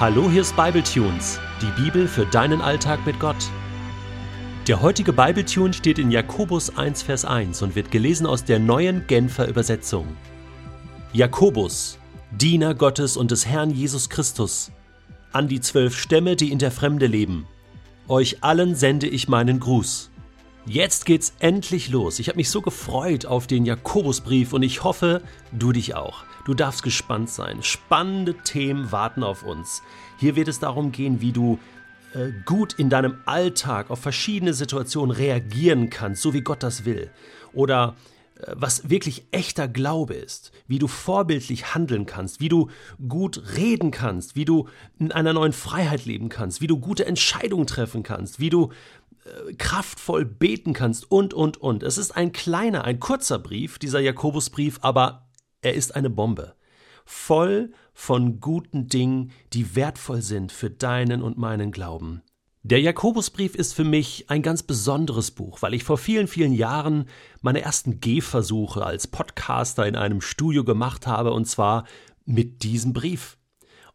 Hallo, hier ist BibleTunes, die Bibel für deinen Alltag mit Gott. Der heutige BibleTune steht in Jakobus 1, Vers 1 und wird gelesen aus der neuen Genfer Übersetzung. Jakobus, Diener Gottes und des Herrn Jesus Christus, an die 12 Stämme, die in der Fremde leben. Euch allen sende ich meinen Gruß. Jetzt geht's endlich los. Ich habe mich so gefreut auf den Jakobusbrief und ich hoffe, du dich auch. Du darfst gespannt sein. Spannende Themen warten auf uns. Hier wird es darum gehen, wie du gut in deinem Alltag auf verschiedene Situationen reagieren kannst, so wie Gott das will. Oder was wirklich echter Glaube ist, wie du vorbildlich handeln kannst, wie du gut reden kannst, wie du in einer neuen Freiheit leben kannst, wie du gute Entscheidungen treffen kannst, wie du kraftvoll beten kannst und. Es ist ein kurzer Brief, dieser Jakobusbrief, aber er ist eine Bombe. Voll von guten Dingen, die wertvoll sind für deinen und meinen Glauben. Der Jakobusbrief ist für mich ein ganz besonderes Buch, weil ich vor vielen, vielen Jahren meine ersten Gehversuche als Podcaster in einem Studio gemacht habe, und zwar mit diesem Brief.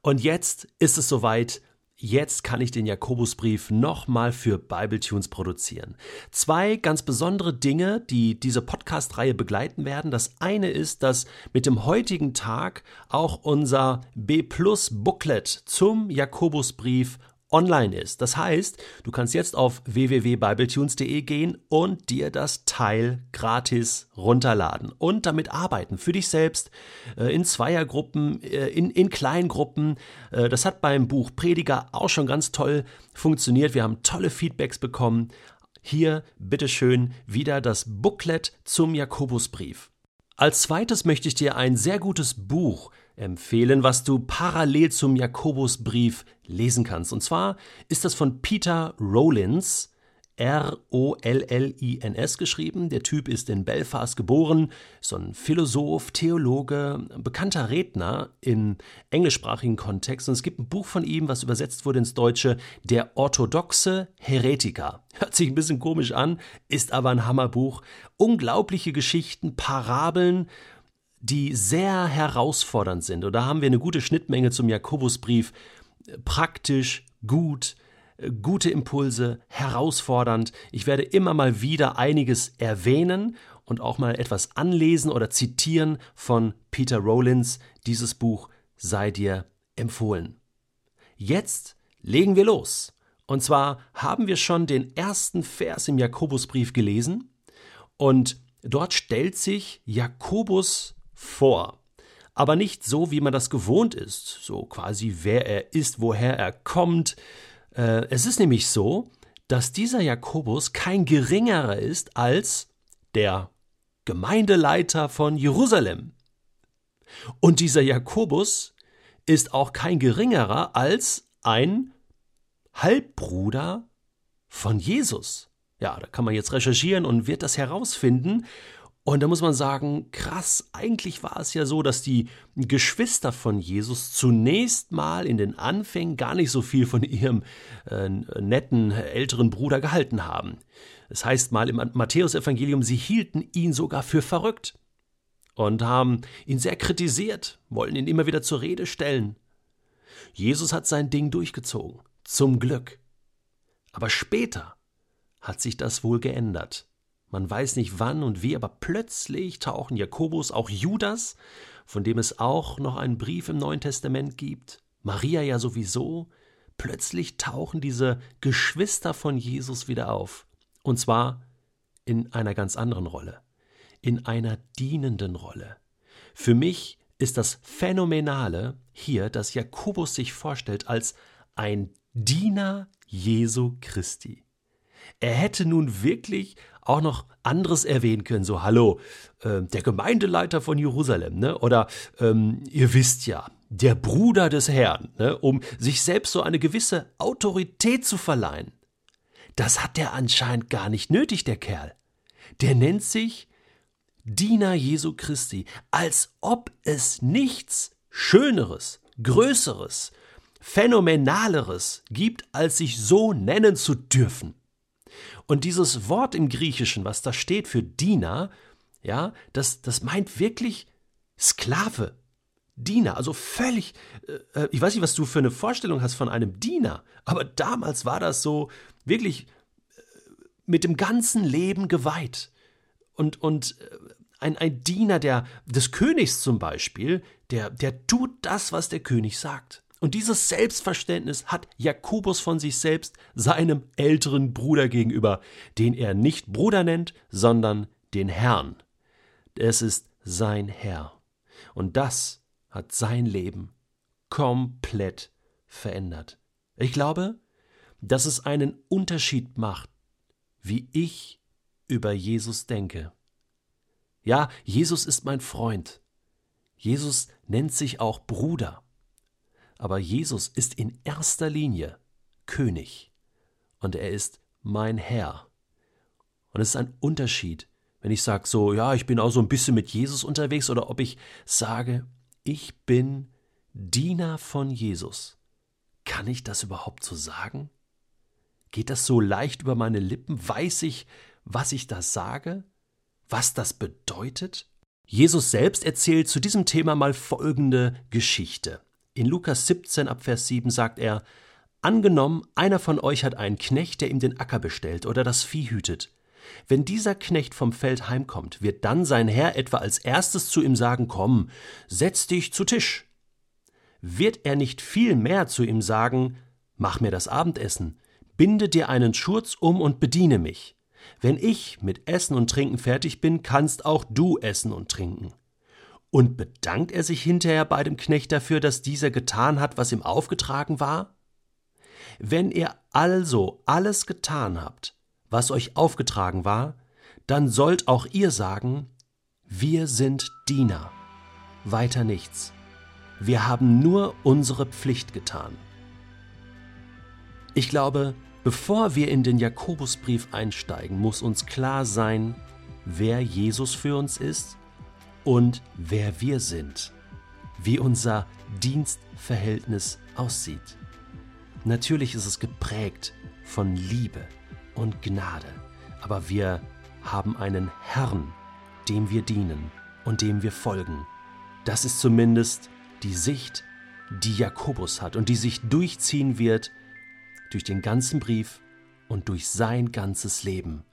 Und jetzt ist es soweit, jetzt kann ich den Jakobusbrief nochmal für BibleTunes produzieren. Zwei ganz besondere Dinge, die diese Podcast-Reihe begleiten werden. Das eine ist, dass mit dem heutigen Tag auch unser B+-Booklet zum Jakobusbrief online ist. Das heißt, du kannst jetzt auf www.bibletunes.de gehen und dir das Teil gratis runterladen und damit arbeiten. Für dich selbst, in Zweiergruppen, in Kleingruppen. Das hat beim Buch Prediger auch schon ganz toll funktioniert. Wir haben tolle Feedbacks bekommen. Hier, bitteschön, wieder das Booklet zum Jakobusbrief. Als zweites möchte ich dir ein sehr gutes Buch empfehlen, was du parallel zum Jakobusbrief lesen kannst. Und zwar ist das von Peter Rollins, R-O-L-L-I-N-S geschrieben. Der Typ ist in Belfast geboren, so ein Philosoph, Theologe, bekannter Redner im englischsprachigen Kontext. Und es gibt ein Buch von ihm, was übersetzt wurde ins Deutsche, Der orthodoxe Heretiker. Hört sich ein bisschen komisch an, ist aber ein Hammerbuch. Unglaubliche Geschichten, Parabeln, die sehr herausfordernd sind. Und da haben wir eine gute Schnittmenge zum Jakobusbrief. Praktisch, gut, gute Impulse, herausfordernd. Ich werde immer mal wieder einiges erwähnen und auch mal etwas anlesen oder zitieren von Peter Rollins. Dieses Buch sei dir empfohlen. Jetzt legen wir los. Und zwar haben wir schon den ersten Vers im Jakobusbrief gelesen und dort stellt sich Jakobus vor. Aber nicht so, wie man das gewohnt ist, so quasi wer er ist, woher er kommt. Es ist nämlich so, dass dieser Jakobus kein geringerer ist als der Gemeindeleiter von Jerusalem. Und dieser Jakobus ist auch kein geringerer als ein Halbbruder von Jesus. Ja, da kann man jetzt recherchieren und wird das herausfinden. Und da muss man sagen, krass, eigentlich war es ja so, dass die Geschwister von Jesus zunächst mal in den Anfängen gar nicht so viel von ihrem netten älteren Bruder gehalten haben. Es heißt mal im Matthäus-Evangelium, sie hielten ihn sogar für verrückt und haben ihn sehr kritisiert, wollen ihn immer wieder zur Rede stellen. Jesus hat sein Ding durchgezogen, zum Glück. Aber später hat sich das wohl geändert. Man weiß nicht wann und wie, aber plötzlich tauchen Jakobus, auch Judas, von dem es auch noch einen Brief im Neuen Testament gibt, Maria ja sowieso, plötzlich tauchen diese Geschwister von Jesus wieder auf. Und zwar in einer ganz anderen Rolle, in einer dienenden Rolle. Für mich ist das Phänomenale hier, dass Jakobus sich vorstellt als ein Diener Jesu Christi. Er hätte nun wirklich auch noch anderes erwähnen können, so hallo, der Gemeindeleiter von Jerusalem, ne? Oder ihr wisst ja, der Bruder des Herrn, ne? Um sich selbst so eine gewisse Autorität zu verleihen. Das hat der anscheinend gar nicht nötig, der Kerl. Der nennt sich Diener Jesu Christi, als ob es nichts Schöneres, Größeres, Phänomenaleres gibt, als sich so nennen zu dürfen. Und dieses Wort im Griechischen, was da steht für Diener, ja, das meint wirklich Sklave, Diener, also völlig, ich weiß nicht, was du für eine Vorstellung hast von einem Diener, aber damals war das so wirklich mit dem ganzen Leben geweiht. Und ein Diener des Königs zum Beispiel, der tut das, was der König sagt. Und dieses Selbstverständnis hat Jakobus von sich selbst seinem älteren Bruder gegenüber, den er nicht Bruder nennt, sondern den Herrn. Es ist sein Herr. Und das hat sein Leben komplett verändert. Ich glaube, dass es einen Unterschied macht, wie ich über Jesus denke. Ja, Jesus ist mein Freund. Jesus nennt sich auch Bruder. Aber Jesus ist in erster Linie König. Und er ist mein Herr. Und es ist ein Unterschied, wenn ich sage so, ja, ich bin auch so ein bisschen mit Jesus unterwegs, oder ob ich sage, ich bin Diener von Jesus. Kann ich das überhaupt so sagen? Geht das so leicht über meine Lippen? Weiß ich, was ich da sage? Was das bedeutet? Jesus selbst erzählt zu diesem Thema mal folgende Geschichte. In Lukas 17 ab Vers 7 sagt er: Angenommen, einer von euch hat einen Knecht, der ihm den Acker bestellt oder das Vieh hütet. Wenn dieser Knecht vom Feld heimkommt, wird dann sein Herr etwa als erstes zu ihm sagen: Komm, setz dich zu Tisch. Wird er nicht viel mehr zu ihm sagen: Mach mir das Abendessen, binde dir einen Schurz um und bediene mich. Wenn ich mit Essen und Trinken fertig bin, kannst auch du essen und trinken. Und bedankt er sich hinterher bei dem Knecht dafür, dass dieser getan hat, was ihm aufgetragen war? Wenn ihr also alles getan habt, was euch aufgetragen war, dann sollt auch ihr sagen, wir sind Diener, weiter nichts. Wir haben nur unsere Pflicht getan. Ich glaube, bevor wir in den Jakobusbrief einsteigen, muss uns klar sein, wer Jesus für uns ist und wer wir sind, wie unser Dienstverhältnis aussieht. Natürlich ist es geprägt von Liebe und Gnade, aber wir haben einen Herrn, dem wir dienen und dem wir folgen. Das ist zumindest die Sicht, die Jakobus hat und die sich durchziehen wird, durch den ganzen Brief und durch sein ganzes Leben.